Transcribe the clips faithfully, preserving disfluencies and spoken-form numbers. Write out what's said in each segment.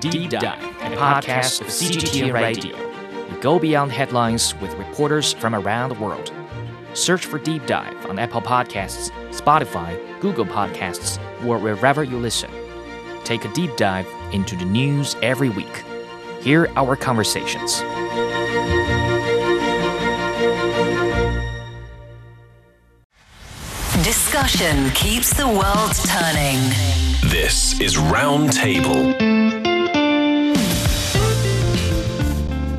Deep Dive, a podcast of C G T N Radio. We go beyond headlines with reporters from around the world. Search for Deep Dive on Apple Podcasts, Spotify, Google Podcasts, or wherever you listen. Take a deep dive into the news every week. Hear our conversations. Discussion keeps the world turning. This is Roundtable.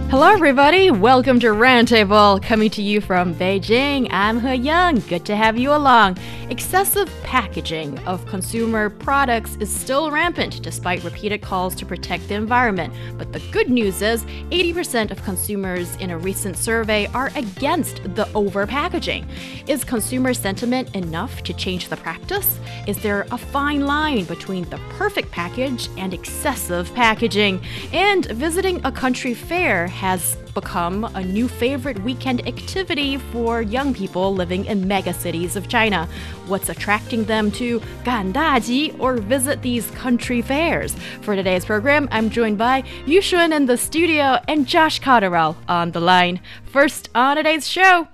Hello, everybody. Welcome to Roundtable, coming to you from Beijing. I'm He Yang. Good to have you along. Excessive packaging of consumer products is still rampant despite repeated calls to protect the environment. But the good news is eighty percent of consumers in a recent survey are against the overpackaging. Is consumer sentiment enough to change the practice? Is there a fine line between the perfect package and excessive packaging? And visiting a country fair has become a new favorite weekend activity for young people living in mega cities of China. What's attracting them to gan daji or visit these country fairs? For today's program, I'm joined by Yushun in the studio and Josh Cotterill on the line. First on today's show.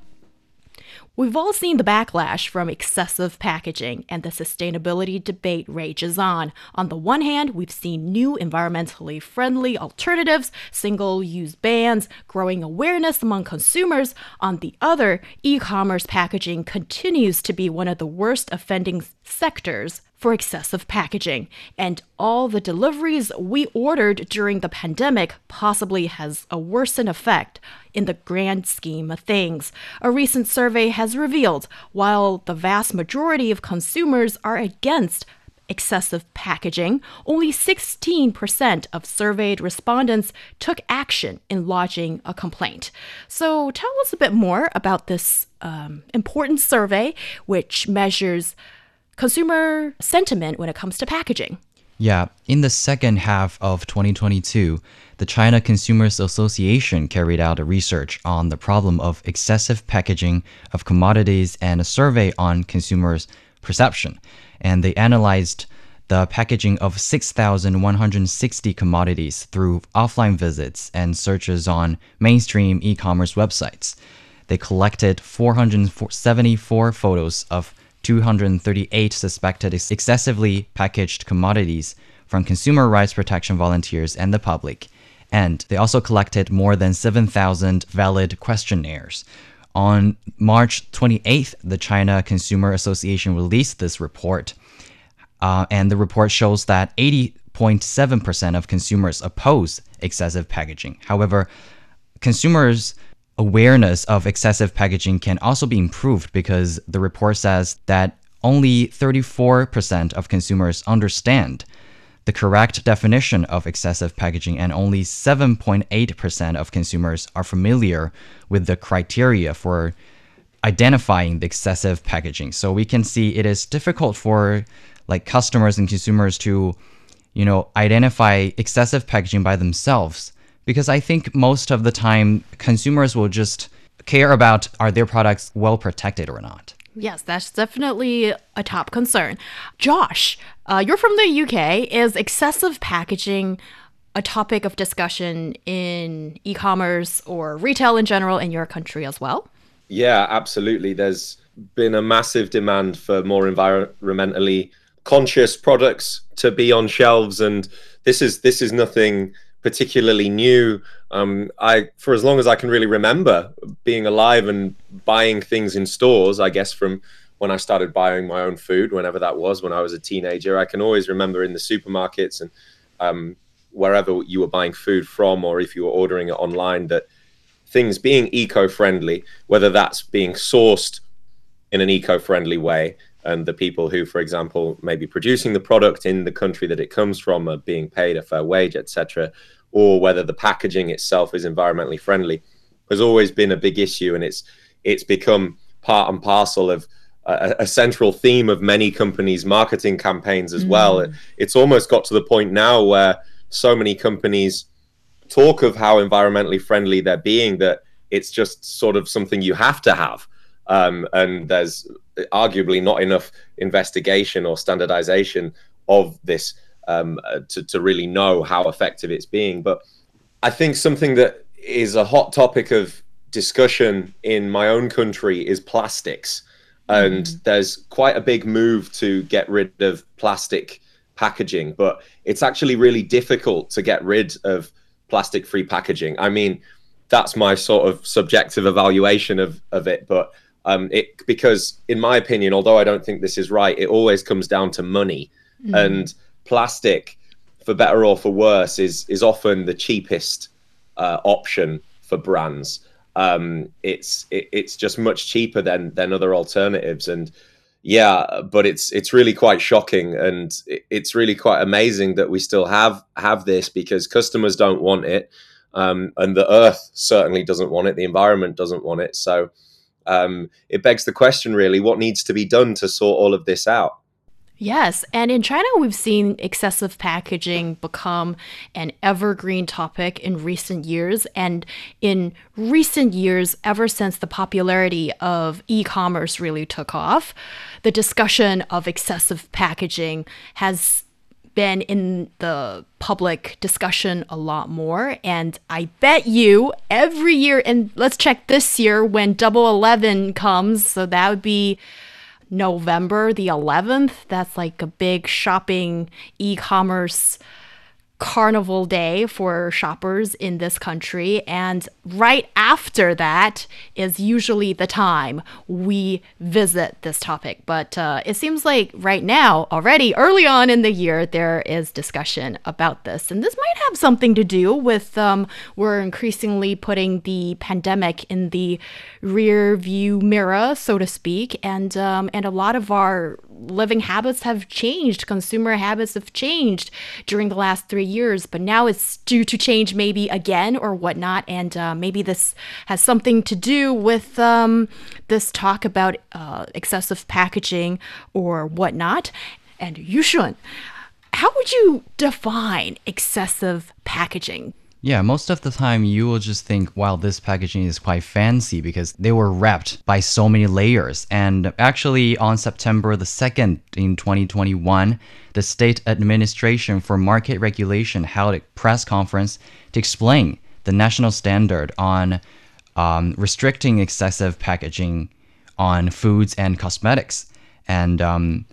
We've all seen the backlash from excessive packaging, and the sustainability debate rages on. On the one hand, we've seen new environmentally friendly alternatives, single-use bans, growing awareness among consumers. On the other, e-commerce packaging continues to be one of the worst offending sectors for excessive packaging, and all the deliveries we ordered during the pandemic possibly has a worsened effect in the grand scheme of things. A recent survey has revealed while the vast majority of consumers are against excessive packaging, only sixteen percent of surveyed respondents took action in lodging a complaint. So tell us a bit more about this um, important survey, which measures consumer sentiment when it comes to packaging. Yeah, in the second half of twenty twenty-two, the China Consumers Association carried out a research on the problem of excessive packaging of commodities and a survey on consumers' perception. And they analyzed the packaging of six thousand one hundred sixty commodities through offline visits and searches on mainstream e-commerce websites. They collected four hundred seventy-four photos of two hundred thirty-eight suspected excessively packaged commodities from consumer rights protection volunteers and the public. And they also collected more than seven thousand valid questionnaires. On March twenty-eighth, the China Consumer Association released this report. Uh, and the report shows that eighty point seven percent of consumers oppose excessive packaging. However, consumers' awareness of excessive packaging can also be improved because the report says that only thirty-four percent of consumers understand the correct definition of excessive packaging, and only seven point eight percent of consumers are familiar with the criteria for identifying the excessive packaging. So we can see it is difficult for like customers and consumers to, you know, identify excessive packaging by themselves. Because I think most of the time, consumers will just care about, are their products well protected or not? Yes, that's definitely a top concern. Josh, uh, you're from the U K. Is excessive packaging a topic of discussion in e-commerce or retail in general in your country as well? Yeah, absolutely. There's been a massive demand for more environmentally conscious products to be on shelves. And this is this is nothing particularly new. Um, I, for as long as I can really remember being alive and buying things in stores, I guess from when I started buying my own food, whenever that was, when I was a teenager, I can always remember in the supermarkets and um, wherever you were buying food from, or if you were ordering it online, that things being eco-friendly, whether that's being sourced in an eco-friendly way, and the people who, for example, may be producing the product in the country that it comes from are being paid a fair wage, et cetera, or whether the packaging itself is environmentally friendly, has always been a big issue, and it's it's become part and parcel of a, a central theme of many companies' marketing campaigns as mm. well. It, it's almost got to the point now where so many companies talk of how environmentally friendly they're being that it's just sort of something you have to have. Um, and there's arguably not enough investigation or standardization of this um, to, to really know how effective it's being. But I think something that is a hot topic of discussion in my own country is plastics. And mm-hmm. there's quite a big move to get rid of plastic packaging, but it's actually really difficult to get rid of plastic-free packaging. I mean, that's my sort of subjective evaluation of, of it. But um, it, because in my opinion, although I don't think this is right, it always comes down to money. Mm-hmm. And plastic, for better or for worse, is, is often the cheapest uh, option for brands. Um, it's, it, it's just much cheaper than, than other alternatives. And yeah, but it's, it's really quite shocking. And it, it's really quite amazing that we still have, have this, because customers don't want it. Um, and the earth certainly doesn't want it. The environment doesn't want it. So, um, it begs the question, really, what needs to be done to sort all of this out? Yes. And in China, we've seen excessive packaging become an evergreen topic in recent years. And in recent years, ever since the popularity of e-commerce really took off, the discussion of excessive packaging has been in the public discussion a lot more. And I bet you every year, and let's check this year when Double Eleven comes, so that would be November the eleventh. That's like a big shopping e-commerce carnival day for shoppers in this country. And right after that is usually the time we visit this topic. But uh, it seems like right now, already early on in the year, there is discussion about this. And this might have something to do with um, we're increasingly putting the pandemic in the rear view mirror, so to speak. And, um, and a lot of our living habits have changed. Consumer habits have changed during the last three years, but now it's due to change maybe again or whatnot. And uh, maybe this has something to do with um, this talk about uh, excessive packaging or whatnot. And Yushun, how would you define excessive packaging? Yeah, most of the time you will just think, wow, this packaging is quite fancy because they were wrapped by so many layers. And actually on September the second in twenty twenty-one, the State Administration for Market Regulation held a press conference to explain the national standard on um, restricting excessive packaging on foods and cosmetics. And um,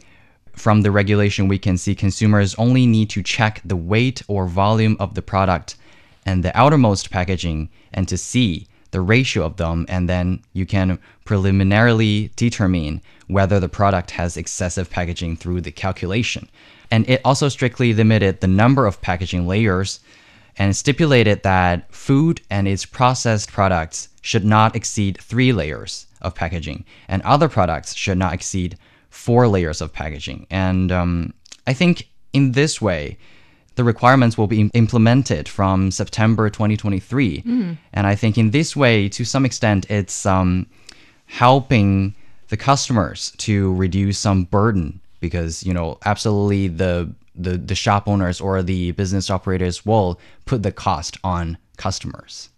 from the regulation, we can see consumers only need to check the weight or volume of the product and the outermost packaging, and to see the ratio of them, and then you can preliminarily determine whether the product has excessive packaging through the calculation. And it also strictly limited the number of packaging layers and stipulated that food and its processed products should not exceed three layers of packaging, and other products should not exceed four layers of packaging. And um, I think in this way, the requirements will be implemented from September twenty twenty-three. Mm. And I think in this way, to some extent, it's um, helping the customers to reduce some burden, because, you know, absolutely the, the, the shop owners or the business operators will put the cost on customers.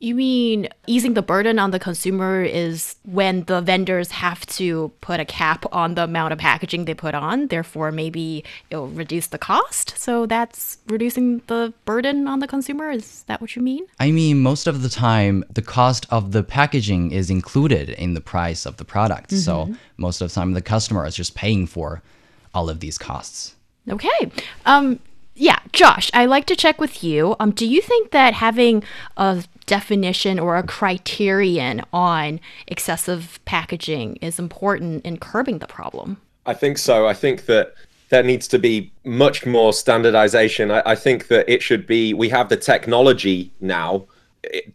You mean easing the burden on the consumer is when the vendors have to put a cap on the amount of packaging they put on, therefore maybe it'll reduce the cost? So that's reducing the burden on the consumer? Is that what you mean? I mean, most of the time, the cost of the packaging is included in the price of the product. Mm-hmm. So most of the time, the customer is just paying for all of these costs. Okay. Um. Yeah, Josh, I'd like to check with you. Um, do you think that having a definition or a criterion on excessive packaging is important in curbing the problem? I think so. I think that there needs to be much more standardization. I, I think that it should be, we have the technology now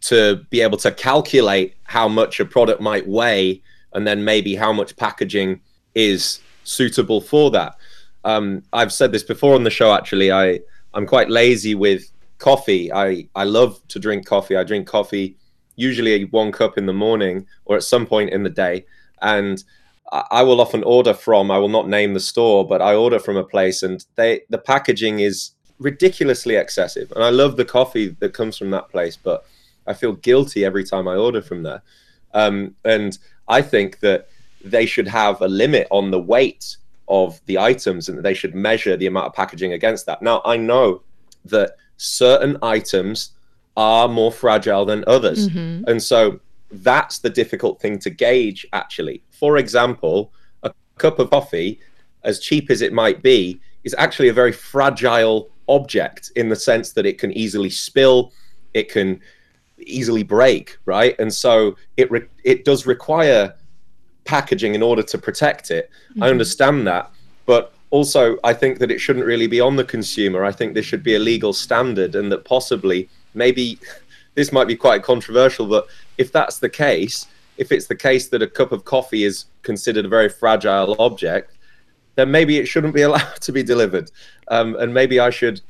to be able to calculate how much a product might weigh and then maybe how much packaging is suitable for that. Um, I've said this before on the show, actually. I, I'm quite lazy with coffee. I, I love to drink coffee. I drink coffee usually one cup in the morning or at some point in the day. And I, I will often order from, I will not name the store, but I order from a place and they the packaging is ridiculously excessive. And I love the coffee that comes from that place, but I feel guilty every time I order from there. Um, and I think that they should have a limit on the weight of the items, and that they should measure the amount of packaging against that. Now, I know that certain items are more fragile than others. Mm-hmm. And so that's the difficult thing to gauge, actually. For example, a cup of coffee, as cheap as it might be, is actually a very fragile object in the sense that it can easily spill, it can easily break, right? And so it re it does require packaging in order to protect it. Mm-hmm. I understand that, but also I think that it shouldn't really be on the consumer. I think there should be a legal standard, and that possibly, maybe this might be quite controversial, but if that's the case, if it's the case that a cup of coffee is considered a very fragile object, then maybe it shouldn't be allowed to be delivered. Um, and maybe I should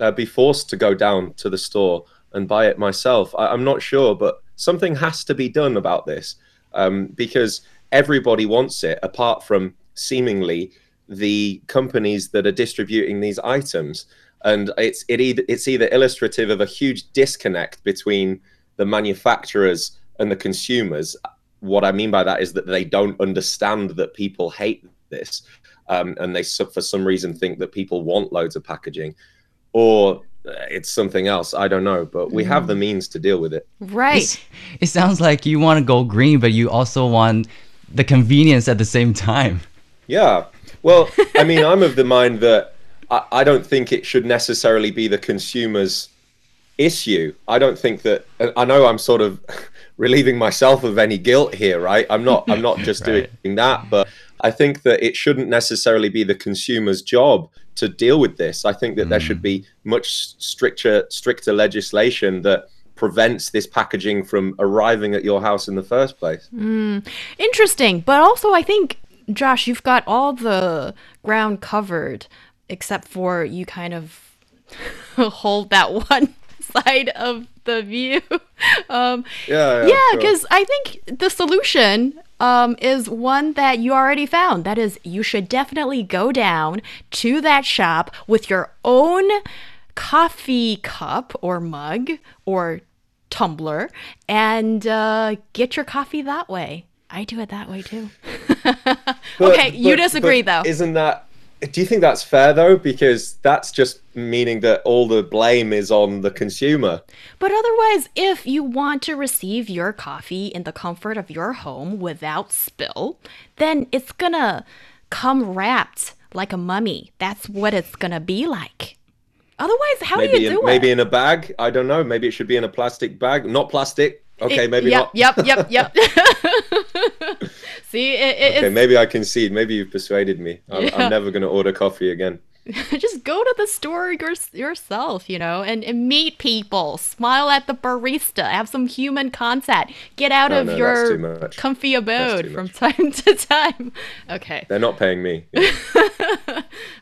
uh, be forced to go down to the store and buy it myself. I I'm not sure, but something has to be done about this, um, because everybody wants it, apart from seemingly the companies that are distributing these items. And it's, it either, it's either illustrative of a huge disconnect between the manufacturers and the consumers. What I mean by that is that they don't understand that people hate this, um, and they, for some reason, think that people want loads of packaging, or it's something else. I don't know, but we have the means to deal with it. Right. It's, it sounds like you want to go green, but you also want the convenience at the same time. Yeah. Well, I mean, I'm of the mind that I, I don't think it should necessarily be the consumer's issue. I don't think that, I know I'm sort of relieving myself of any guilt here, right? I'm not, I'm not just right. doing that, but I think that it shouldn't necessarily be the consumer's job to deal with this. I think that mm. there should be much stricter, stricter legislation that prevents this packaging from arriving at your house in the first place. Mm. Interesting. But also I think, Josh, you've got all the ground covered, except for you kind of hold that one side of the view. Um, yeah, yeah, because yeah, sure. I think the solution um, is one that you already found. That is, you should definitely go down to that shop with your own coffee cup or mug or tumbler and uh, get your coffee that way. I do it that way too. but, okay, but, you disagree though. Isn't that, do you think that's fair though? Because that's just meaning that all the blame is on the consumer. But otherwise, if you want to receive your coffee in the comfort of your home without spill, then it's gonna come wrapped like a mummy. That's what it's gonna be like. Otherwise, how maybe do you in, do maybe it? Maybe in a bag? I don't know. Maybe it should be in a plastic bag. Not plastic. Okay, maybe yep, not. Yep, yep, yep. See, it, it, okay, it's... maybe I concede. Maybe you've persuaded me. I'm, yeah. I'm never going to order coffee again. Just go to the store your, yourself, you know, and, and meet people. Smile at the barista. Have some human contact. Get out no, of no, your comfy abode from time to time. Okay. They're not paying me. Yeah.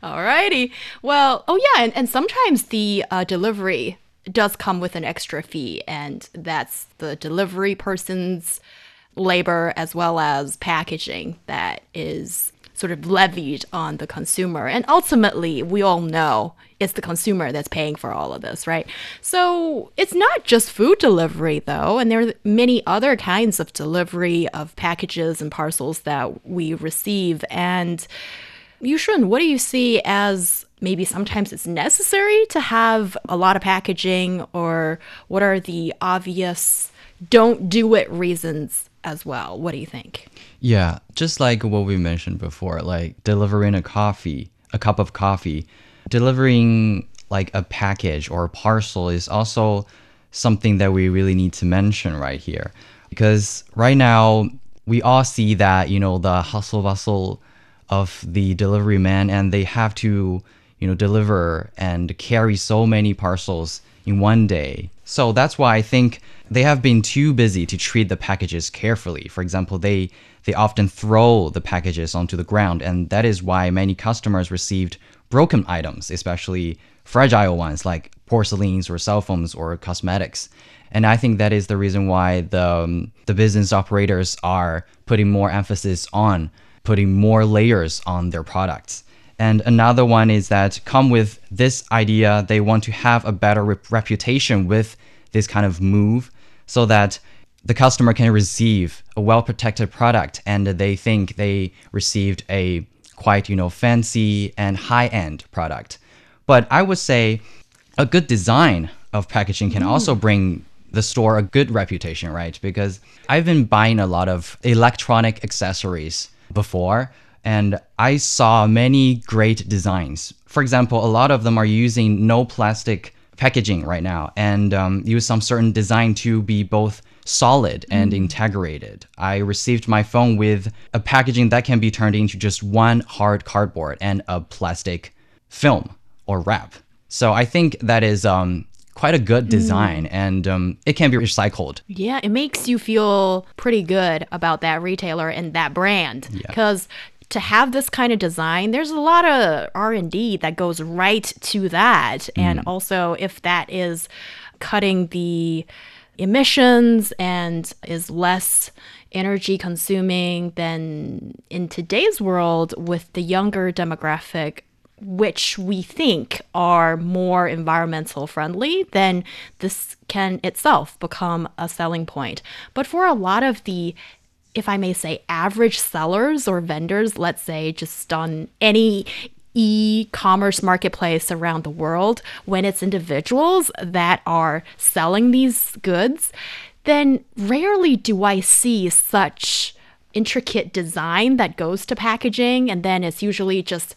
Alrighty. Well, oh yeah, and, and sometimes the uh, delivery does come with an extra fee, and that's the delivery person's labor as well as packaging that is sort of levied on the consumer. And ultimately, we all know it's the consumer that's paying for all of this, right? So it's not just food delivery, though, and there are many other kinds of delivery of packages and parcels that we receive. And Yushun, what do you see as maybe sometimes it's necessary to have a lot of packaging, or what are the obvious don't do it reasons as well? What do you think? Yeah, just like what we mentioned before, like delivering a coffee, a cup of coffee, delivering like a package or a parcel is also something that we really need to mention right here. Because right now we all see that, you know, the hustle bustle of the delivery man, and they have to, you know, deliver and carry so many parcels in one day. So that's why I think they have been too busy to treat the packages carefully. For example, they they often throw the packages onto the ground, and that is why many customers received broken items, especially fragile ones like porcelains or cell phones or cosmetics. And I think that is the reason why the um, the business operators are putting more emphasis on putting more layers on their products. And another one is that come with this idea, they want to have a better rep reputation with this kind of move, so that the customer can receive a well-protected product and they think they received a quite, you know, fancy and high-end product. But I would say a good design of packaging can mm. also bring the store a good reputation, right? Because I've been buying a lot of electronic accessories before, and I saw many great designs. For example, a lot of them are using no plastic packaging right now, and um, use some certain design to be both solid and mm. integrated. I received my phone with a packaging that can be turned into just one hard cardboard and a plastic film or wrap. So I think that is um, quite a good design, mm. and um, it can be recycled. Yeah, it makes you feel pretty good about that retailer and that brand, because yeah. to have this kind of design, there's a lot of R and D that goes right to that. Mm. And also, if that is cutting the emissions and is less energy consuming, then in today's world with the younger demographic, which we think are more environmental friendly, then this can itself become a selling point. But for a lot of the, if I may say, average sellers or vendors, let's say just on any e-commerce marketplace around the world, when it's individuals that are selling these goods, then rarely do I see such intricate design that goes to packaging, and then it's usually just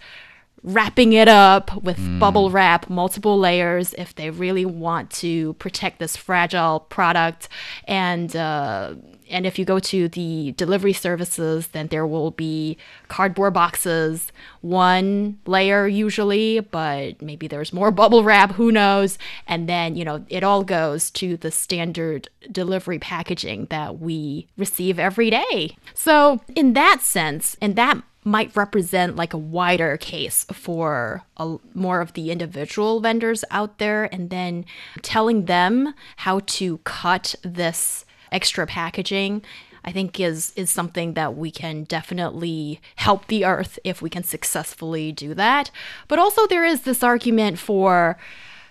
wrapping it up with mm. bubble wrap, multiple layers, if they really want to protect this fragile product. And uh, and if you go to the delivery services, then there will be cardboard boxes, one layer usually, but maybe there's more bubble wrap, who knows? And then, you know, it all goes to the standard delivery packaging that we receive every day. So in that sense, and that might represent like a wider case for a, more of the individual vendors out there, and then telling them how to cut this extra packaging, I think is is something that we can definitely help the earth if we can successfully do that. But also there is this argument for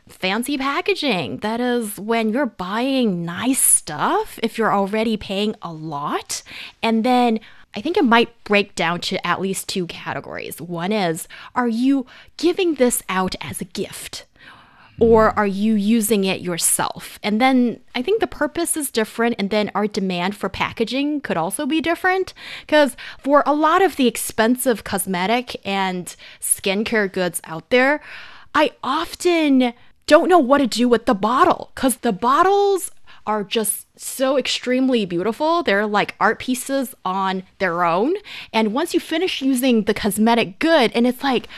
fancy packaging. That is when you're buying nice stuff, if you're already paying a lot, and then I think it might break down to at least two categories. One is, are you giving this out as a gift? Or are you using it yourself? And then I think the purpose is different, and then our demand for packaging could also be different. Because for a lot of the expensive cosmetic and skincare goods out there, I often don't know what to do with the bottle, because the bottles are just so extremely beautiful. They're like art pieces on their own. And once you finish using the cosmetic good, and it's like,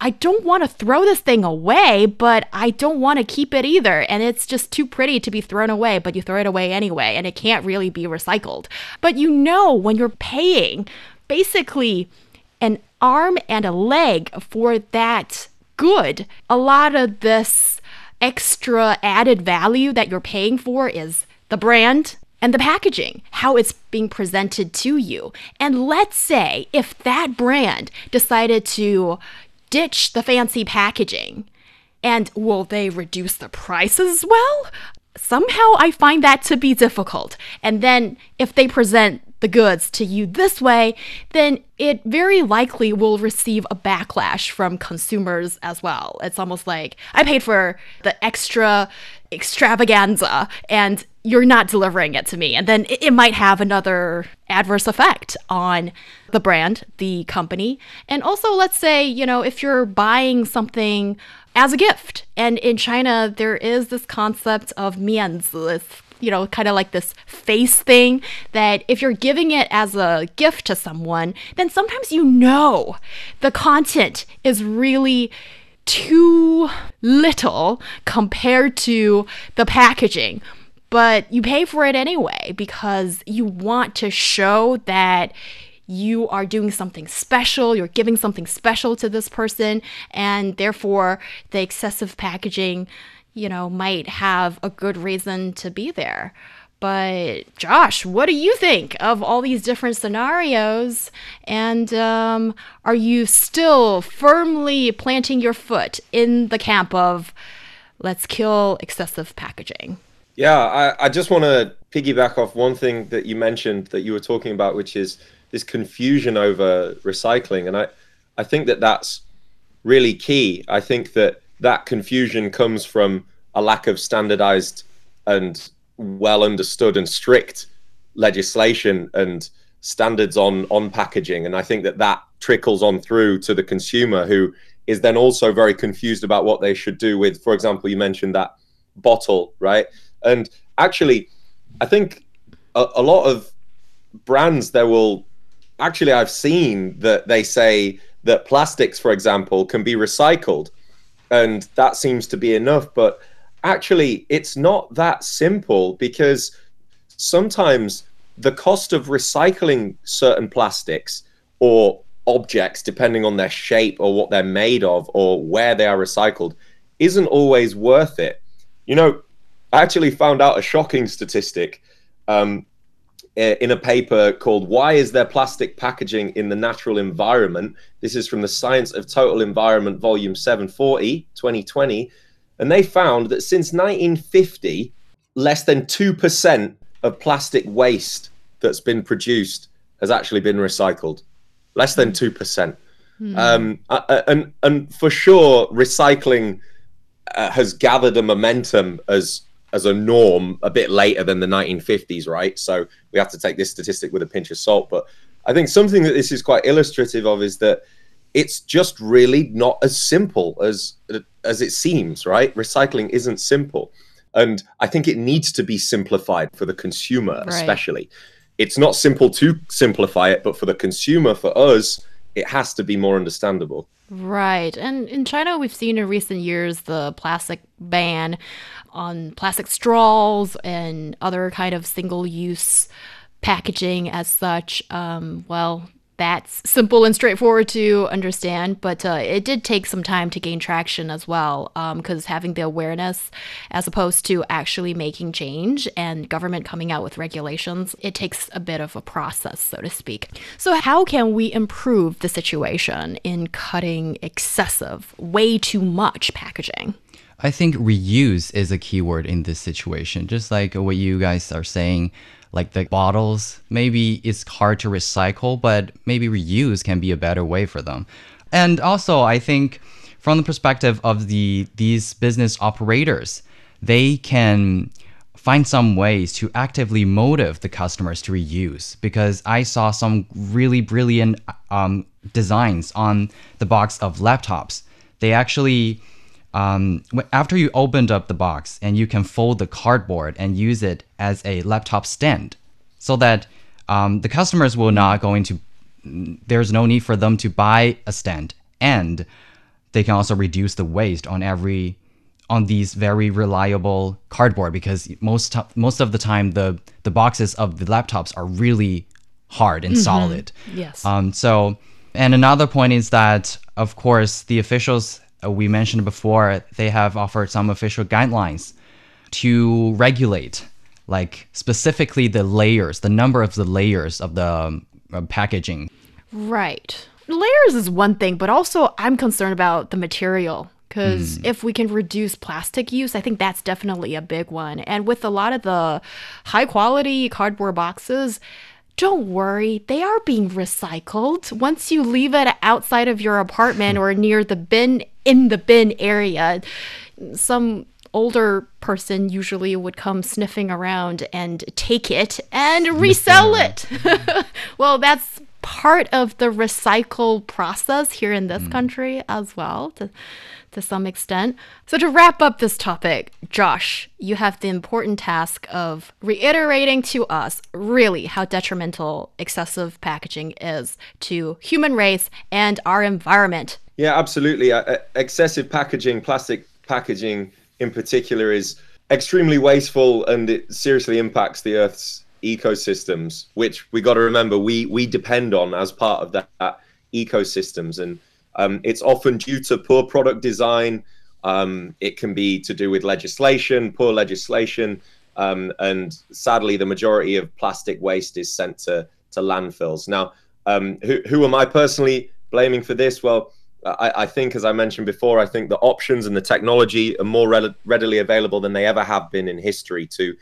I don't want to throw this thing away, but I don't want to keep it either. And it's just too pretty to be thrown away, but you throw it away anyway, and it can't really be recycled. But you know, when you're paying basically an arm and a leg for that good, a lot of this extra added value that you're paying for is the brand and the packaging, how it's being presented to you. And let's say if that brand decided to ditch the fancy packaging, and will they reduce the price as well? Somehow I find that to be difficult. And then if they present the goods to you this way, then it very likely will receive a backlash from consumers as well. It's almost like, I paid for the extra extravaganza and you're not delivering it to me. And then it might have another adverse effect on the brand, the company. And also, let's say, you know, if you're buying something as a gift, and in China, there is this concept of mianzi, you know, kind of like this face thing, that if you're giving it as a gift to someone, then sometimes you know the content is really too little compared to the packaging. But you pay for it anyway because you want to show that you are doing something special, you're giving something special to this person, and therefore the excessive packaging, you know, might have a good reason to be there. But Josh, what do you think of all these different scenarios? And um, are you still firmly planting your foot in the camp of let's kill excessive packaging? Yeah, I, I just want to piggyback off one thing that you mentioned that you were talking about, which is this confusion over recycling. And I, I think that that's really key. I think that that confusion comes from a lack of standardized and well understood and strict legislation and standards on on packaging. And I think that that trickles on through to the consumer, who is then also very confused about what they should do with, for example, you mentioned that bottle, right? And actually, I think a, a lot of brands, there will, actually I've seen that they say that plastics, for example, can be recycled, and that seems to be enough. But actually, it's not that simple, because sometimes the cost of recycling certain plastics or objects, depending on their shape or what they're made of or where they are recycled, isn't always worth it. You know, I actually found out a shocking statistic um, in a paper called "Why Is There Plastic Packaging in the Natural Environment?" This is from the Science of Total Environment, Volume seven forty, twenty twenty. And they found that since nineteen fifty, less than two percent of plastic waste that's been produced has actually been recycled. Less than two percent. Mm. Um, and, and for sure, recycling uh, has gathered a momentum as as a norm a bit later than the nineteen fifties, right? So we have to take this statistic with a pinch of salt. But I think something that this is quite illustrative of is that it's just really not as simple as, as it seems, right? Recycling isn't simple. And I think it needs to be simplified for the consumer, right. Especially. It's not simple to simplify it, but for the consumer, for us, it has to be more understandable. Right. And in China, we've seen in recent years the plastic ban on plastic straws and other kind of single-use packaging as such. Um, well, that's simple and straightforward to understand, but uh, it did take some time to gain traction as well, because um, having the awareness as opposed to actually making change and government coming out with regulations, it takes a bit of a process, so to speak. So how can we improve the situation in cutting excessive, way too much packaging? I think reuse is a key word in this situation, just like what you guys are saying. Like the bottles, maybe it's hard to recycle, but maybe reuse can be a better way for them. And also, I think from the perspective of the these business operators, they can find some ways to actively motivate the customers to reuse, because I saw some really brilliant um, designs on the box of laptops. They actually, Um, after you opened up the box, and you can fold the cardboard and use it as a laptop stand, so that um, the customers will not going to, there's no need for them to buy a stand, and they can also reduce the waste on every, on these very reliable cardboard, because most most of the time the the boxes of the laptops are really hard and mm-hmm. solid. Yes. Um. So, and another point is that, of course, the officials. We mentioned before, they have offered some official guidelines to regulate, like specifically the layers, the number of the layers of the um, packaging. Right. Layers is one thing, but also I'm concerned about the material, because mm. if we can reduce plastic use, I think that's definitely a big one. And with a lot of the high quality cardboard boxes, don't worry, they are being recycled. Once you leave it outside of your apartment or near the bin, in the bin area, some older person usually would come sniffing around and take it and resell it. Well, that's part of the recycle process here in this mm. country as well, to, to some extent. So to wrap up this topic, Josh, you have the important task of reiterating to us really how detrimental excessive packaging is to human race and our environment. Yeah, absolutely. Uh, excessive packaging, plastic packaging in particular, is extremely wasteful, and it seriously impacts the Earth's ecosystems, which we got to remember we we depend on as part of that, that ecosystems. And um, it's often due to poor product design. Um, it can be to do with legislation, poor legislation. Um, and sadly, the majority of plastic waste is sent to, to landfills. Now, um, who, who am I personally blaming for this? Well, I, I think, as I mentioned before, I think the options and the technology are more re- readily available than they ever have been in history to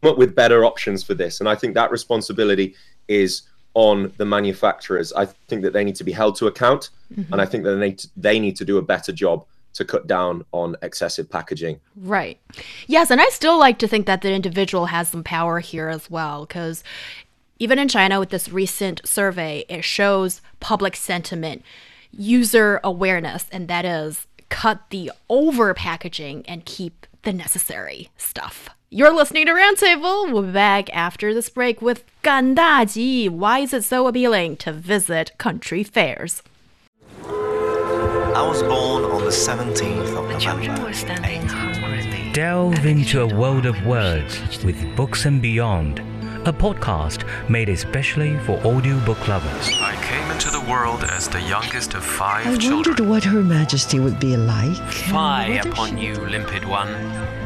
come up with better options for this. And I think that responsibility is on the manufacturers. I think that they need to be held to account, mm-hmm. and I think that they need to, they need to do a better job to cut down on excessive packaging. Right. Yes, and I still like to think that the individual has some power here as well, because even in China with this recent survey, it shows public sentiment, user awareness, and that is cut the over packaging and keep the necessary stuff. You're listening to Roundtable. We'll be back after this break with 赶大集. Why is it so appealing to visit country fairs? I was born on the seventeenth of November. Delve into a world of words with Books and Beyond, a podcast made especially for audiobook lovers. I came into the world as the youngest of five I children. I wondered what Her Majesty would be like. Fie upon you, limpid one.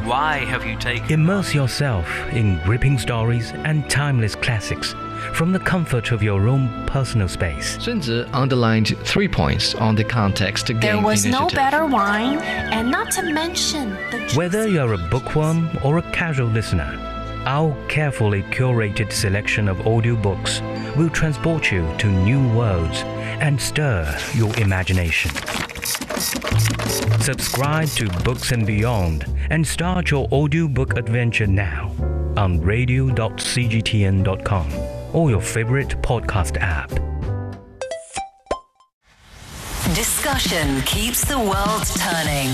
Why have you taken... Immerse yourself in gripping stories and timeless classics from the comfort of your own personal space. Sun Tzu underlined three points on the context game initiative. There was no better wine, and not to mention... the. Whether you're a bookworm or a casual listener, our carefully curated selection of audiobooks will transport you to new worlds and stir your imagination. Subscribe to Books and Beyond and start your audiobook adventure now on radio dot c g t n dot com or your favorite podcast app. Discussion keeps the world turning.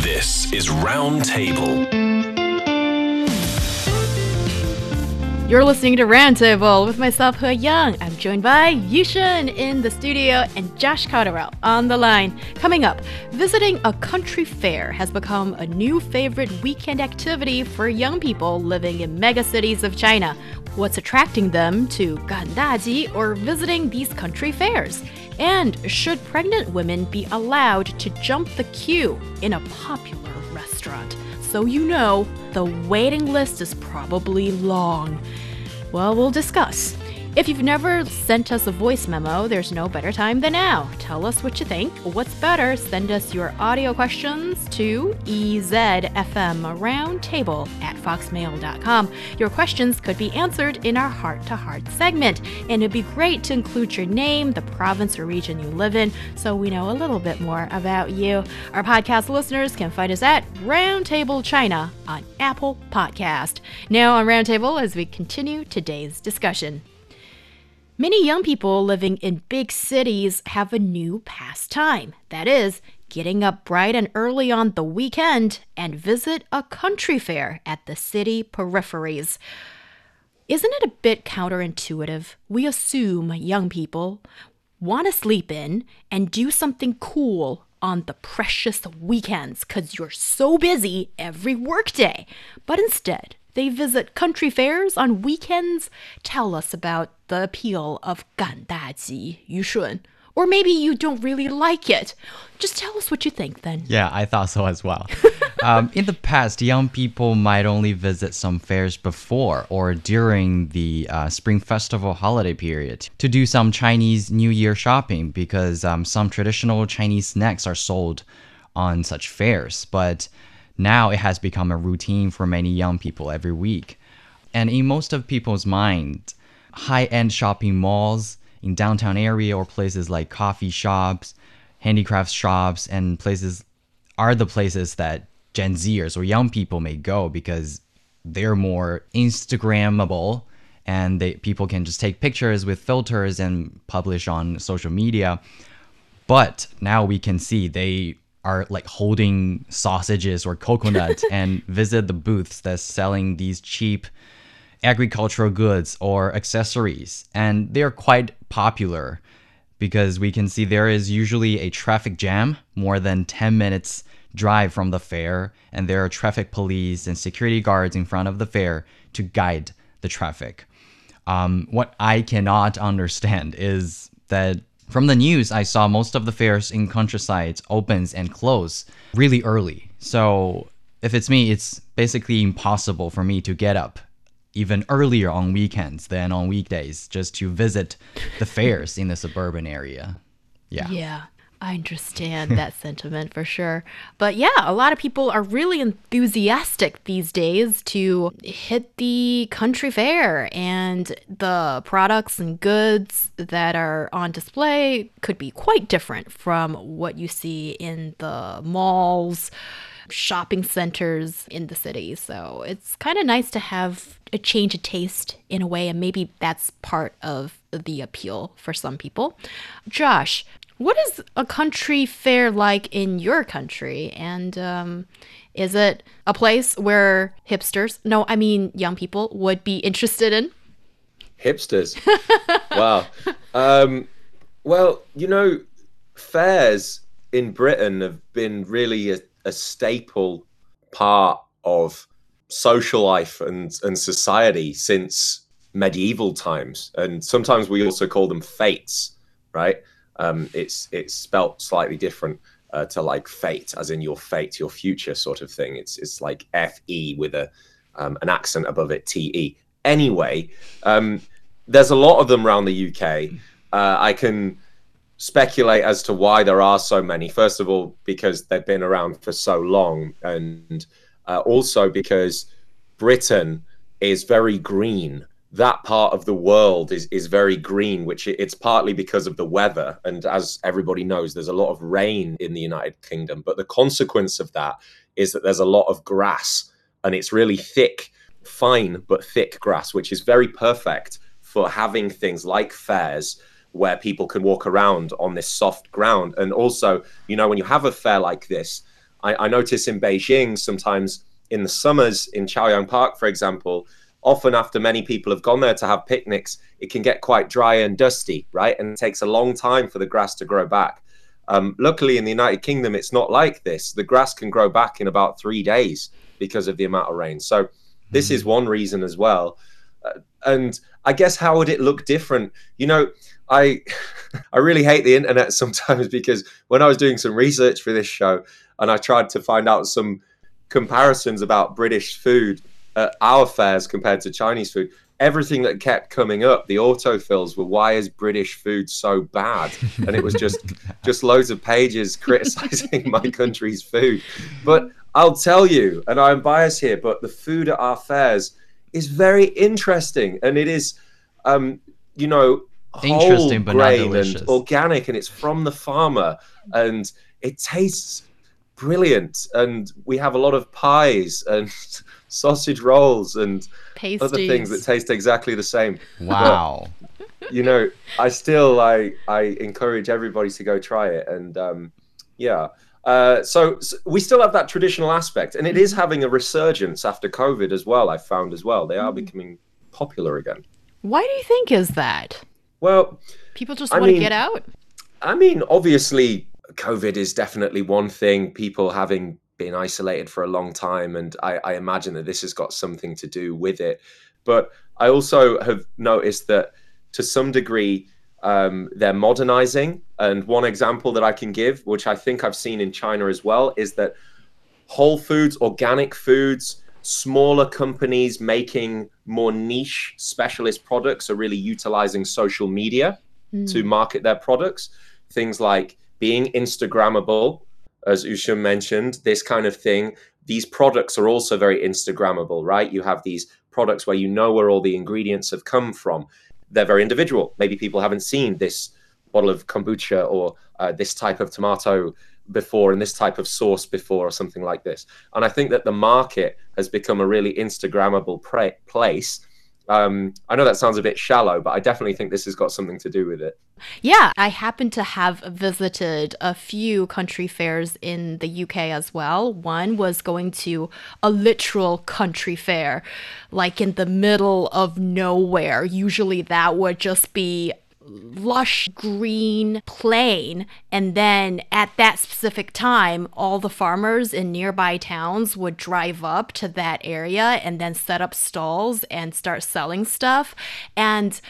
This is Roundtable. You're listening to Roundtable with myself, He Yang. I'm joined by Yushun in the studio and Josh Cotterill on the line. Coming up, visiting a country fair has become a new favorite weekend activity for young people living in mega cities of China. What's attracting them to 赶大集 or visiting these country fairs? And should pregnant women be allowed to jump the queue in a popular restaurant? So you know, the waiting list is probably long. Well, we'll discuss. If you've never sent us a voice memo, there's no better time than now. Tell us what you think. What's better? Send us your audio questions to e z f m roundtable at foxmail dot com. Your questions could be answered in our heart-to-heart segment, and it'd be great to include your name, the province or region you live in, so we know a little bit more about you. Our podcast listeners can find us at Roundtable China on Apple Podcast. Now on Roundtable, as we continue today's discussion. Many young people living in big cities have a new pastime. That is, getting up bright and early on the weekend and visit a country fair at the city peripheries. Isn't it a bit counterintuitive? We assume young people want to sleep in and do something cool on the precious weekends because you're so busy every workday. But instead, they visit country fairs on weekends. Tell us about the appeal of 赶大集, Yushun. Or maybe you don't really like it. Just tell us what you think then. Yeah, I thought so as well. um, in the past, young people might only visit some fairs before or during the uh, Spring Festival holiday period to do some Chinese New Year shopping because um, some traditional Chinese snacks are sold on such fairs. But now it has become a routine for many young people every week. And in most of people's mind, high-end shopping malls in downtown area or places like coffee shops, handicraft shops, and places are the places that Gen Zers or young people may go because they're more Instagrammable and they, people can just take pictures with filters and publish on social media. But now we can see they are like holding sausages or coconut and visit the booths that's selling these cheap agricultural goods or accessories. And they're quite popular because we can see there is usually a traffic jam more than ten minutes drive from the fair. And there are traffic police and security guards in front of the fair to guide the traffic. Um, what I cannot understand is that from the news, I saw most of the fairs in countryside opens and close really early. So if it's me, it's basically impossible for me to get up even earlier on weekends than on weekdays just to visit the fairs in the suburban area. Yeah. Yeah. I understand that sentiment for sure. But yeah, a lot of people are really enthusiastic these days to hit the country fair, and the products and goods that are on display could be quite different from what you see in the malls, shopping centers in the city. So it's kind of nice to have a change of taste in a way, and maybe that's part of the appeal for some people. Josh, what is a country fair like in your country? And um, is it a place where hipsters, no, I mean young people, would be interested in? Hipsters? Wow. Um, well, you know, fairs in Britain have been really a, a staple part of social life and, and society since medieval times. And sometimes we also call them fates, right? Um, it's it's spelt slightly different uh, to like fate, as in your fate, your future sort of thing. It's it's like F E with a um, an accent above it, T E. Anyway, um, there's a lot of them around the U K. Uh, I can speculate as to why there are so many. First of all, because they've been around for so long, and uh, also because Britain is very green. That part of the world is, is very green, which it's partly because of the weather. And as everybody knows, there's a lot of rain in the United Kingdom. But the consequence of that is that there's a lot of grass, and it's really thick, fine, but thick grass, which is very perfect for having things like fairs where people can walk around on this soft ground. And also, you know, when you have a fair like this, I, I notice in Beijing sometimes in the summers in Chaoyang Park, for example, often after many people have gone there to have picnics, it can get quite dry and dusty, right? And it takes a long time for the grass to grow back. Um, luckily in the United Kingdom, it's not like this. The grass can grow back in about three days because of the amount of rain. So this is one reason as well. Uh, and I guess, how would it look different? You know, I I really hate the internet sometimes, because when I was doing some research for this show and I tried to find out some comparisons about British food, Uh, our fairs compared to Chinese food, everything that kept coming up, the autofills were, why is British food so bad? And it was just just loads of pages criticizing my country's food. But I'll tell you, and I'm biased here, but the food at our fairs is very interesting. And it is, um, you know, whole grain, but not delicious, and organic, and it's from the farmer, and it tastes brilliant. And we have a lot of pies and sausage rolls and pasties, other things that taste exactly the same. Wow. But, you know, I still I I encourage everybody to go try it. And um yeah uh so, so we still have that traditional aspect, and it is having a resurgence after COVID as well. I found as well they are mm. becoming popular again. Why do you think is that? Well, people just want to get out. I mean, obviously COVID is definitely one thing, people having been isolated for a long time, and I, I imagine that this has got something to do with it. But I also have noticed that to some degree um, they're modernizing. And one example that I can give, which I think I've seen in China as well, is that whole foods, organic foods, smaller companies making more niche specialist products are really utilizing social media mm. to market their products. Things like being Instagrammable, as Yushun mentioned, this kind of thing. These products are also very Instagrammable, right? You have these products where you know where all the ingredients have come from. They're very individual. Maybe people haven't seen this bottle of kombucha or uh, this type of tomato before and this type of sauce before, or something like this. And I think that the market has become a really Instagrammable pra- place. Um, I know that sounds a bit shallow, but I definitely think this has got something to do with it. Yeah, I happen to have visited a few country fairs in the U K as well. One was going to a literal country fair, like in the middle of nowhere. Usually that would just be lush green plain, and then at that specific time all the farmers in nearby towns would drive up to that area and then set up stalls and start selling stuff. And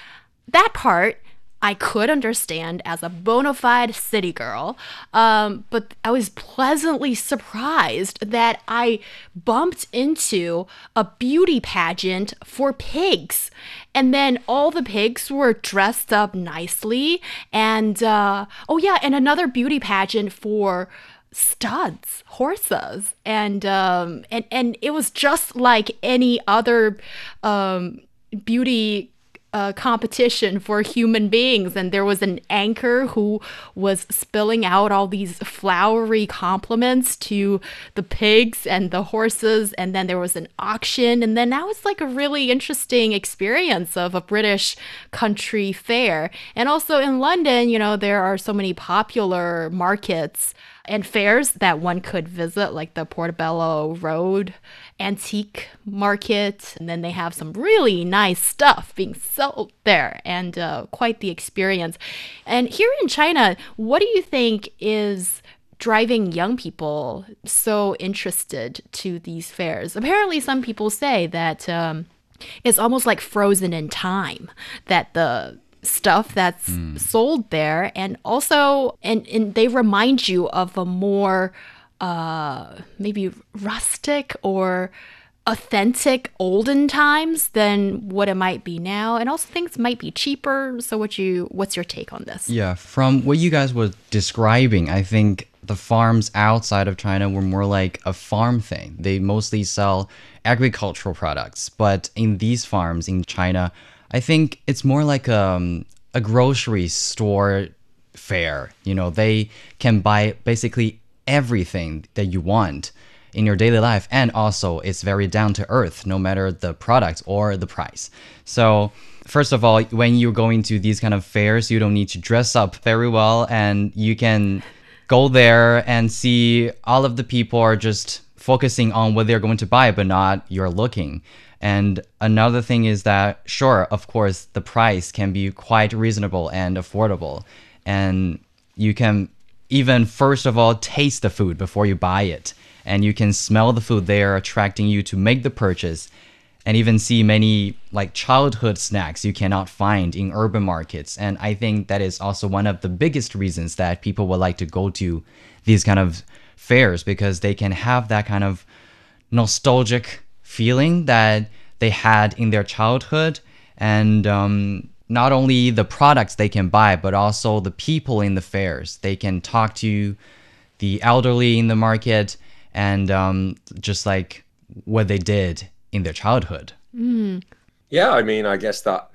that part I could understand as a bona fide city girl, um, but I was pleasantly surprised that I bumped into a beauty pageant for pigs. And then all the pigs were dressed up nicely. And, uh, oh yeah, and another beauty pageant for studs, horses. And, um, and, and it was just like any other um, beauty Uh, competition for human beings, and there was an anchor who was spilling out all these flowery compliments to the pigs and the horses, and then there was an auction, and then that was like a really interesting experience of a British country fair. And also in London, you know, there are so many popular markets and fairs that one could visit, like the Portobello Road Antique Market. And then they have some really nice stuff being sold there, and uh, quite the experience. And here in China, what do you think is driving young people so interested to these fairs? Apparently, some people say that um, it's almost like frozen in time, that the stuff that's mm. sold there, and also and, and they remind you of a more uh maybe rustic or authentic olden times than what it might be now, and also things might be cheaper. So what you what's your take on this? Yeah, from what you guys were describing, I think the farms outside of China were more like a farm thing. They mostly sell agricultural products, but in these farms in China, I think it's more like um, a grocery store fair. You know, they can buy basically everything that you want in your daily life. And also, it's very down to earth, no matter the product or the price. So first of all, when you're going to these kind of fairs, you don't need to dress up very well. And you can go there and see all of the people are just focusing on what they're going to buy, but not you're looking. And another thing is that, sure, of course, the price can be quite reasonable and affordable. And you can even, first of all, taste the food before you buy it. And you can smell the food there, attracting you to make the purchase. And even see many like childhood snacks you cannot find in urban markets. And I think that is also one of the biggest reasons that people would like to go to these kind of fairs, because they can have that kind of nostalgic feeling that they had in their childhood. And um, not only the products they can buy, but also the people in the fairs. They can talk to the elderly in the market, and um, just like what they did in their childhood. Mm. Yeah, I mean, I guess that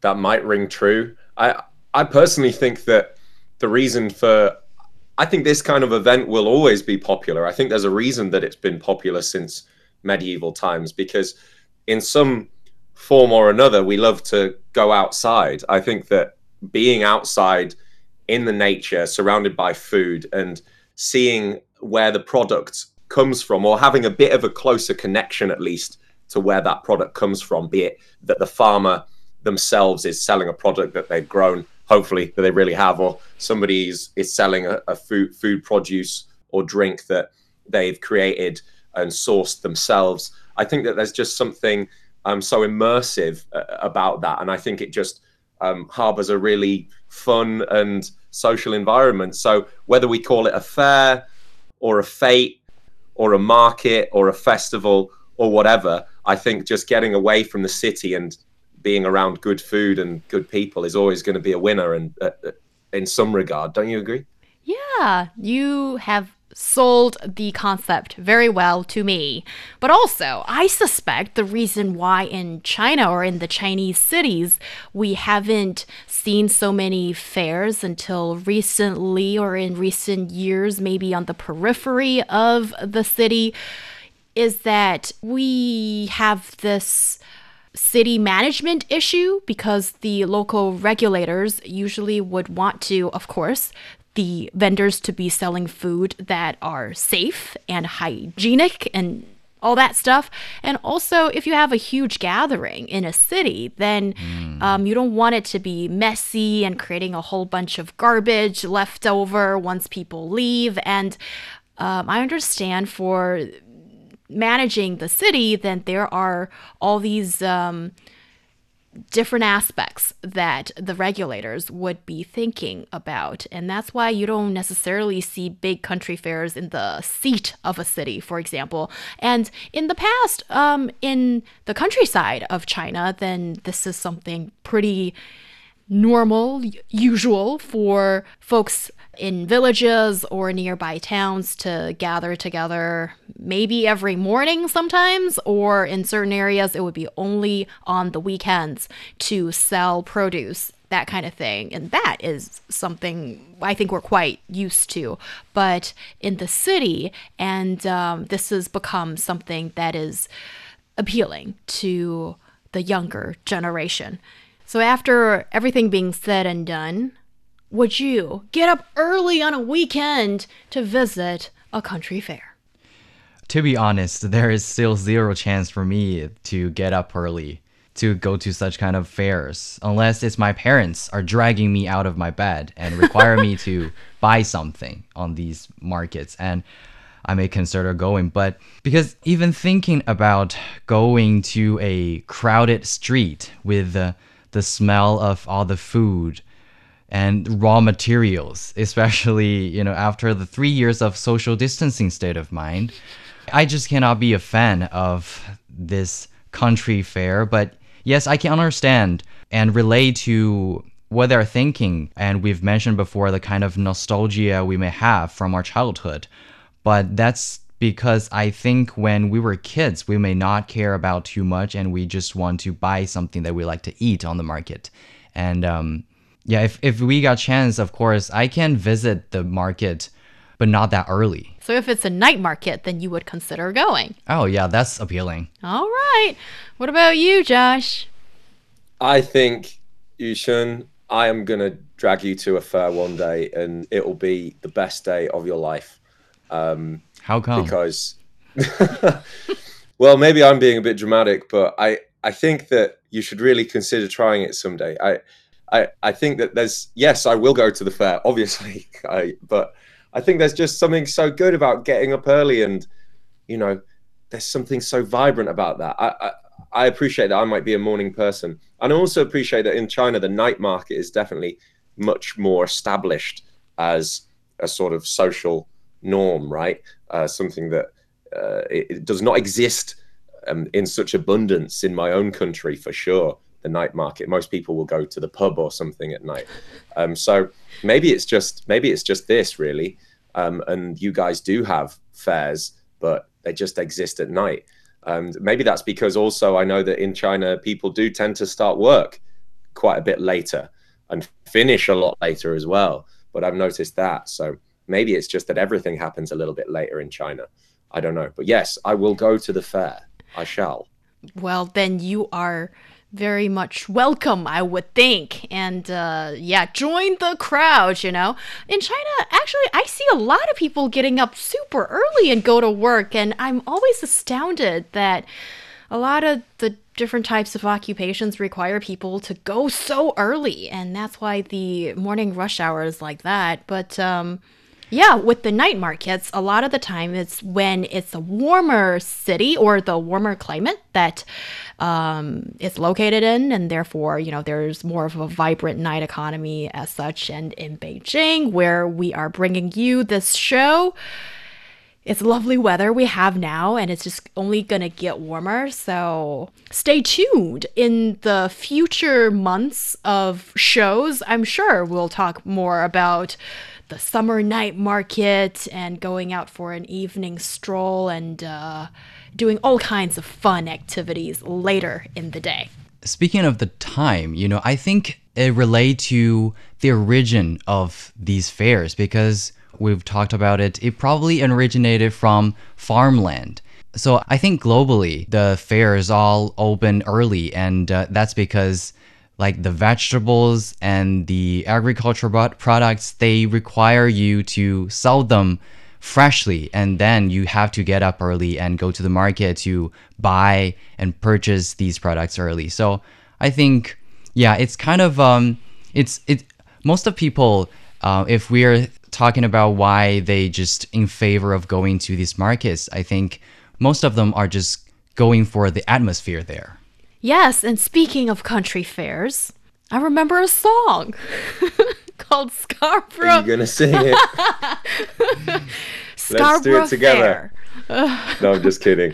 that might ring true. I I personally think that the reason for I think this kind of event will always be popular. I think there's a reason that it's been popular since medieval times, because in some form or another, we love to go outside. I think that being outside in the nature, surrounded by food, and seeing where the product comes from, or having a bit of a closer connection, at least, to where that product comes from, be it that the farmer themselves is selling a product that they've grown, hopefully that they really have, or somebody is, is selling a, a food, food produce or drink that they've created and sourced themselves. I think that there's just something um, so immersive uh, about that. And I think it just um, harbors a really fun and social environment. So whether we call it a fair or a fete or a market or a festival or whatever, I think just getting away from the city and being around good food and good people is always going to be a winner and uh, in some regard. Don't you agree? Yeah, you have sold the concept very well to me. But also, I suspect the reason why in China or in the Chinese cities, we haven't seen so many fairs until recently or in recent years, maybe on the periphery of the city, is that we have this city management issue, because the local regulators usually would want to, of course, the vendors to be selling food that are safe and hygienic and all that stuff. And also, if you have a huge gathering in a city, then mm. um, you don't want it to be messy and creating a whole bunch of garbage left over once people leave. And um, I understand for managing the city, then there are all these um, different aspects that the regulators would be thinking about. And that's why you don't necessarily see big country fairs in the seat of a city, for example. And in the past, um, in the countryside of China, then this is something pretty normal, usual for folks in villages or nearby towns to gather together, maybe every morning sometimes, or in certain areas it would be only on the weekends to sell produce, that kind of thing. And that is something I think we're quite used to. But in the city, and um, this has become something that is appealing to the younger generation. So after everything being said and done, would you get up early on a weekend to visit a country fair? To be honest, there is still zero chance for me to get up early to go to such kind of fairs, unless it's my parents are dragging me out of my bed and require me to buy something on these markets. And I may consider going, but because even thinking about going to a crowded street with the uh, the smell of all the food and raw materials, especially, you know, after the three years of social distancing state of mind, I just cannot be a fan of this country fair. But yes, I can understand and relate to what they're thinking. And we've mentioned before the kind of nostalgia we may have from our childhood. But that's because I think when we were kids, we may not care about too much and we just want to buy something that we like to eat on the market. And um, yeah, if, if we got chance, of course, I can visit the market, but not that early. So if it's a night market, then you would consider going. Oh yeah, that's appealing. All right. What about you, Josh? I think, Yushun, I am going to drag you to a fair one day and it will be the best day of your life. Um, How come? Because, well, maybe I'm being a bit dramatic, but I, I think that you should really consider trying it someday. I, I, I think that there's, yes, I will go to the fair, obviously, I, but I think there's just something so good about getting up early and, you know, there's something so vibrant about that. I, I, I appreciate that I might be a morning person. And I also appreciate that in China, the night market is definitely much more established as a sort of social norm, right? Uh, something that uh, it, it does not exist um, in such abundance in my own country, for sure, the night market. Most people will go to the pub or something at night. Um, so maybe it's just maybe it's just this, really. Um, and you guys do have fairs, but they just exist at night. And maybe that's because also I know that in China, people do tend to start work quite a bit later and finish a lot later as well. But I've noticed that. So maybe it's just that everything happens a little bit later in China. I don't know. But yes, I will go to the fair. I shall. Well, then you are very much welcome, I would think. And uh, yeah, join the crowd, you know. In China, actually, I see a lot of people getting up super early and go to work. And I'm always astounded that a lot of the different types of occupations require people to go so early. And that's why the morning rush hour is like that. But um yeah, with the night markets, a lot of the time it's when it's a warmer city or the warmer climate that um, it's located in, and therefore, you know, there's more of a vibrant night economy as such. And in Beijing, where we are bringing you this show, it's lovely weather we have now, and it's just only going to get warmer. So stay tuned. In the future months of shows, I'm sure we'll talk more about the summer night market and going out for an evening stroll and uh, doing all kinds of fun activities later in the day. Speaking of the time, you know, I think it relates to the origin of these fairs, because we've talked about it, it probably originated from farmland. So I think globally, the fairs all open early, and uh, that's because like the vegetables and the agricultural products, they require you to sell them freshly. And then you have to get up early and go to the market to buy and purchase these products early. So I think, yeah, it's kind of, um, it's, it. most of people, uh, if we're talking about why they just in favor of going to these markets, I think most of them are just going for the atmosphere there. Yes, and speaking of country fairs, I remember a song called Scarborough. Are you going to sing it? Scarborough Let's do it together. Fair. No, I'm just kidding.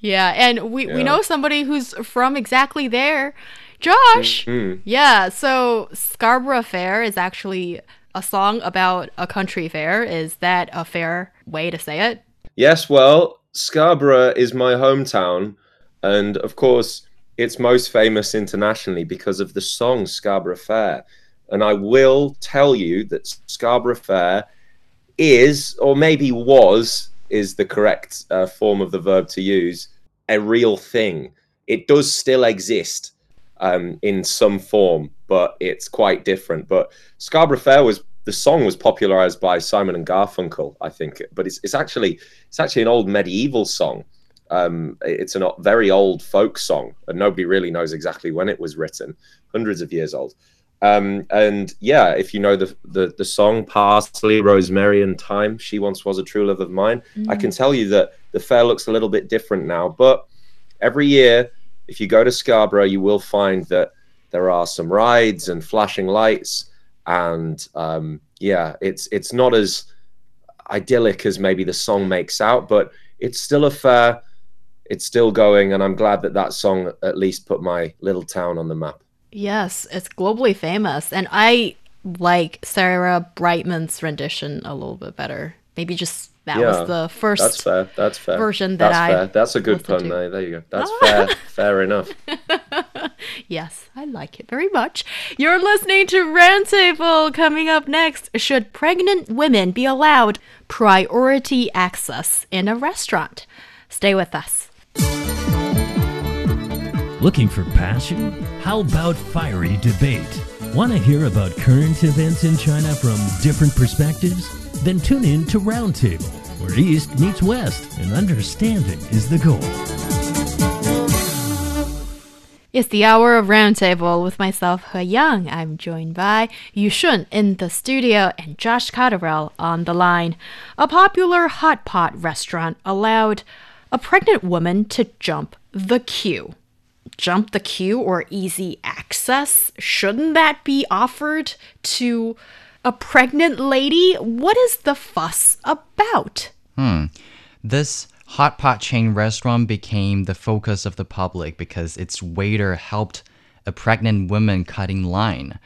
Yeah, and we, yeah. we know somebody who's from exactly there. Josh! Mm-hmm. Yeah, so Scarborough Fair is actually a song about a country fair. Is that a fair way to say it? Yes, well, Scarborough is my hometown. And of course, it's most famous internationally because of the song Scarborough Fair. And I will tell you that Scarborough Fair is, or maybe was, is the correct uh, form of the verb to use, a real thing. It does still exist um, in some form, but it's quite different. But Scarborough Fair was, the song was popularized by Simon and Garfunkel, I think. But it's it's actually it's actually an old medieval song. Um, it's a very old folk song, and nobody really knows exactly when it was written, hundreds of years old. Um, and yeah, if you know the, the the song Parsley, Rosemary and Thyme, She Once Was a True Love of Mine, mm. I can tell you that the fair looks a little bit different now. But every year, if you go to Scarborough, you will find that there are some rides and flashing lights. And um, yeah, it's it's not as idyllic as maybe the song makes out, but it's still a fair. It's still going, and I'm glad that that song at least put my little town on the map. Yes, it's globally famous, and I like Sarah Brightman's rendition a little bit better. Maybe just that yeah, was the first that's fair, that's fair. version that that's I fair. That's a good pun, there. there you go. That's fair, fair enough. Yes, I like it very much. You're listening to Roundtable. Coming up next, should pregnant women be allowed priority access in a restaurant? Stay with us. Looking for passion? How about fiery debate? Want to hear about current events in China from different perspectives? Then tune in to Roundtable, where East meets West, and understanding is the goal. It's the hour of Roundtable with myself, He Yang. I'm joined by Yushun in the studio and Josh Cotterill on the line. A popular hot pot restaurant allowed a pregnant woman to jump the queue. Jump the queue or easy access? Shouldn't that be offered to a pregnant lady? What is the fuss about? Hmm. This hot pot chain restaurant became the focus of the public because its waiter helped a pregnant woman cut in line,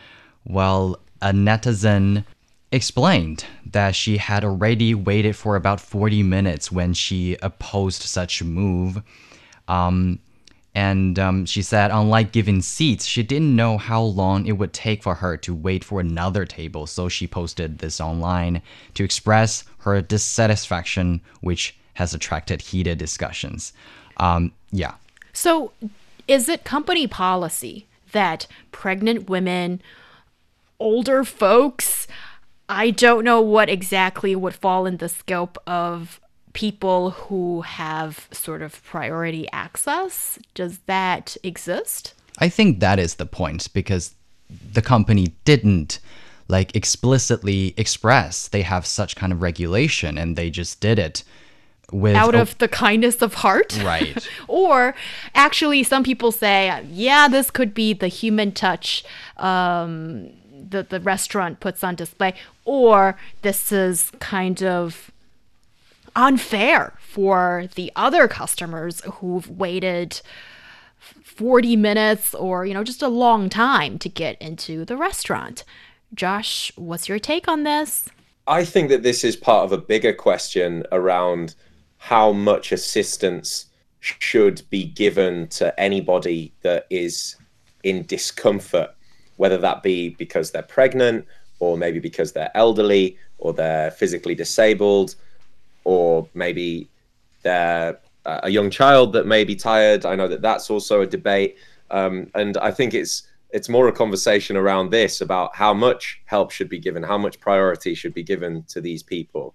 while a netizen explained that she had already waited for about forty minutes when she opposed such a move. Um, and um, she said, unlike giving seats, she didn't know how long it would take for her to wait for another table, so she posted this online to express her dissatisfaction, which has attracted heated discussions. Um, yeah. So is it company policy that pregnant women, older folks, I don't know what exactly would fall in the scope of people who have sort of priority access? Does that exist? I think that is the point, because the company didn't like explicitly express they have such kind of regulation, and they just did it With out of a- the kindness of heart. Right. Or actually, some people say, yeah, this could be the human touch um, that the restaurant puts on display. Or this is kind of unfair for the other customers who've waited forty minutes or, you know, just a long time to get into the restaurant. Josh, what's your take on this? I think that this is part of a bigger question around how much assistance should be given to anybody that is in discomfort, whether that be because they're pregnant or maybe because they're elderly or they're physically disabled, or maybe they're a young child that may be tired. I know that that's also a debate. Um, and I think it's it's more a conversation around this, about how much help should be given, how much priority should be given to these people.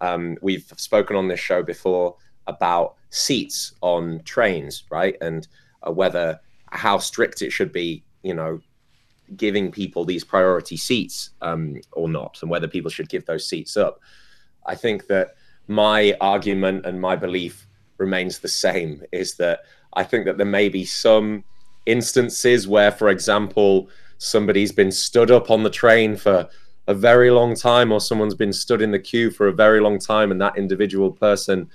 Um, we've spoken on this show before about seats on trains, right? And uh, whether how strict it should be, you know, giving people these priority seats um, or not, and whether people should give those seats up. I think that my argument and my belief remains the same, is that I think that there may be some instances where, for example, somebody's been stood up on the train for a very long time, or someone's been stood in the queue for a very long time, and that individual person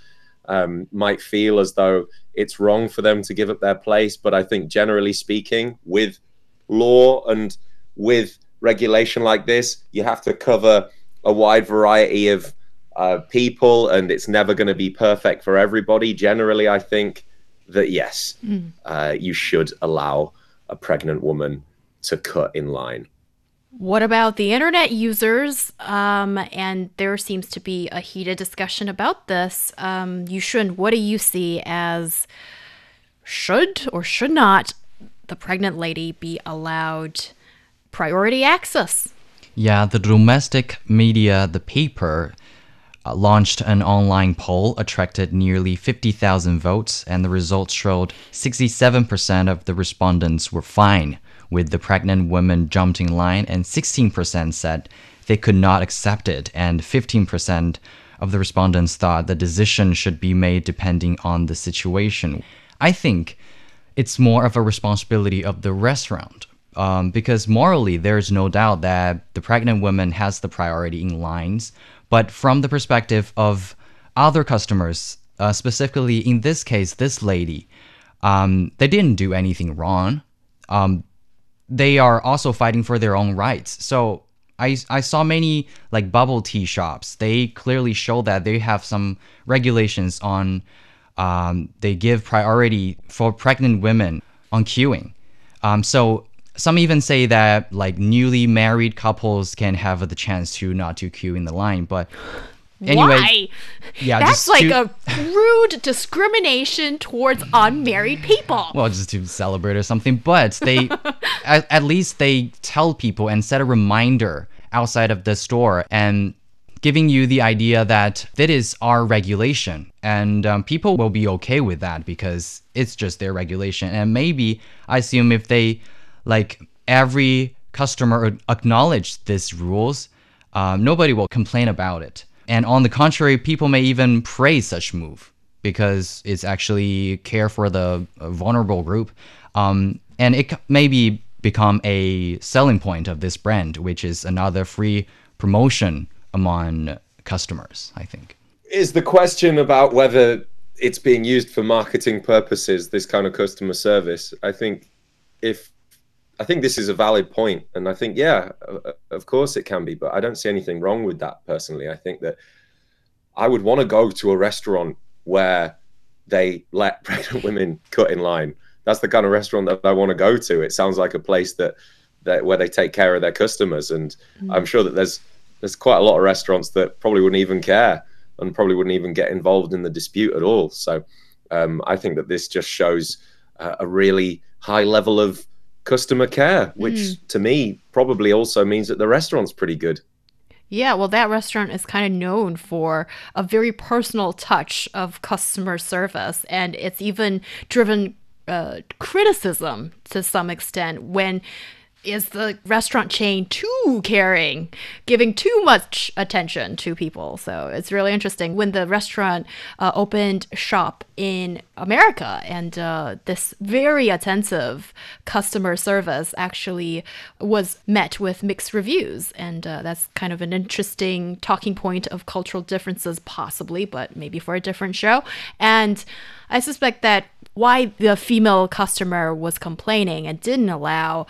um, might feel as though it's wrong for them to give up their place. But I think generally speaking, with law and with regulation like this, you have to cover a wide variety of uh, people, and it's never going to be perfect for everybody. Generally, I think that, yes, mm. uh, you should allow a pregnant woman to cut in line. What about the internet users? Um, and there seems to be a heated discussion about this. Um, Yushun, what do you see as should or should not the pregnant lady be allowed priority access? Yeah, the domestic media, the paper, uh, launched an online poll, attracted nearly fifty thousand votes, and the results showed sixty-seven percent of the respondents were fine with the pregnant women jumping line, and sixteen percent said they could not accept it, and fifteen percent of the respondents thought the decision should be made depending on the situation. I think it's more of a responsibility of the restaurant, um, because morally there's no doubt that the pregnant woman has the priority in lines, but from the perspective of other customers, uh, specifically in this case, this lady, um, they didn't do anything wrong. Um, They are also fighting for their own rights. So I, I saw many like bubble tea shops. They clearly show that they have some regulations on, um, they give priority for pregnant women on queuing. Um, so some even say that like newly married couples can have the chance to not to queue in the line. But anyway, why? Yeah, that's like to... a rude discrimination towards unmarried people. Well, just to celebrate or something. But they, at, at least they tell people and set a reminder outside of the store and giving you the idea that that is our regulation. And um, people will be okay with that because it's just their regulation. And maybe, I assume, if they, like, every customer acknowledge these rules, um, nobody will complain about it. And on the contrary, people may even praise such move because it's actually care for the vulnerable group. Um, and it maybe become a selling point of this brand, which is another free promotion among customers, I think. Is the question about whether it's being used for marketing purposes, this kind of customer service? I think if I think this is a valid point, and I think, yeah, of course it can be, but I don't see anything wrong with that personally. I think that I would want to go to a restaurant where they let pregnant women cut in line. That's the kind of restaurant that I want to go to. It sounds like a place that, that where they take care of their customers, and mm. I'm sure that there's there's quite a lot of restaurants that probably wouldn't even care and probably wouldn't even get involved in the dispute at all. So um, I think that this just shows uh, a really high level of customer care, which mm. to me probably also means that the restaurant's pretty good. Yeah, well, that restaurant is kind of known for a very personal touch of customer service, and it's even driven uh, criticism to some extent when is the restaurant chain too caring, giving too much attention to people. So it's really interesting. When the restaurant uh, opened shop in America, and uh, this very attentive customer service actually was met with mixed reviews. And uh, that's kind of an interesting talking point of cultural differences possibly, but maybe for a different show. And I suspect that why the female customer was complaining and didn't allow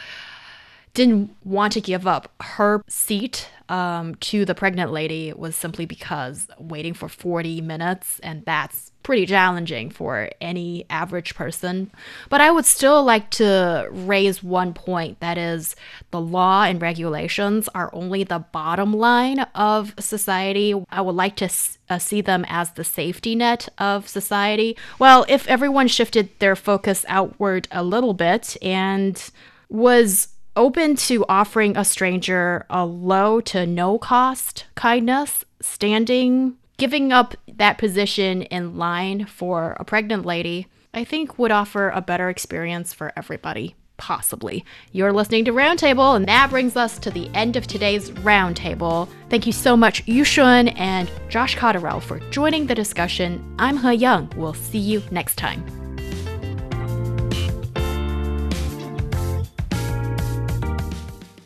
didn't want to give up her seat um, to the pregnant lady was simply because waiting for forty minutes, and that's pretty challenging for any average person. But I would still like to raise one point, that is the law and regulations are only the bottom line of society. I would like to s- uh, see them as the safety net of society. Well, if everyone shifted their focus outward a little bit and was open to offering a stranger a low to no cost kindness, standing, giving up that position in line for a pregnant lady, I think would offer a better experience for everybody. possibly. You're listening to Roundtable, and that brings us to the end of today's Roundtable. Thank you so much, Yushun and Josh Cotterill, for joining the discussion. I'm He Yang. We'll see you next time.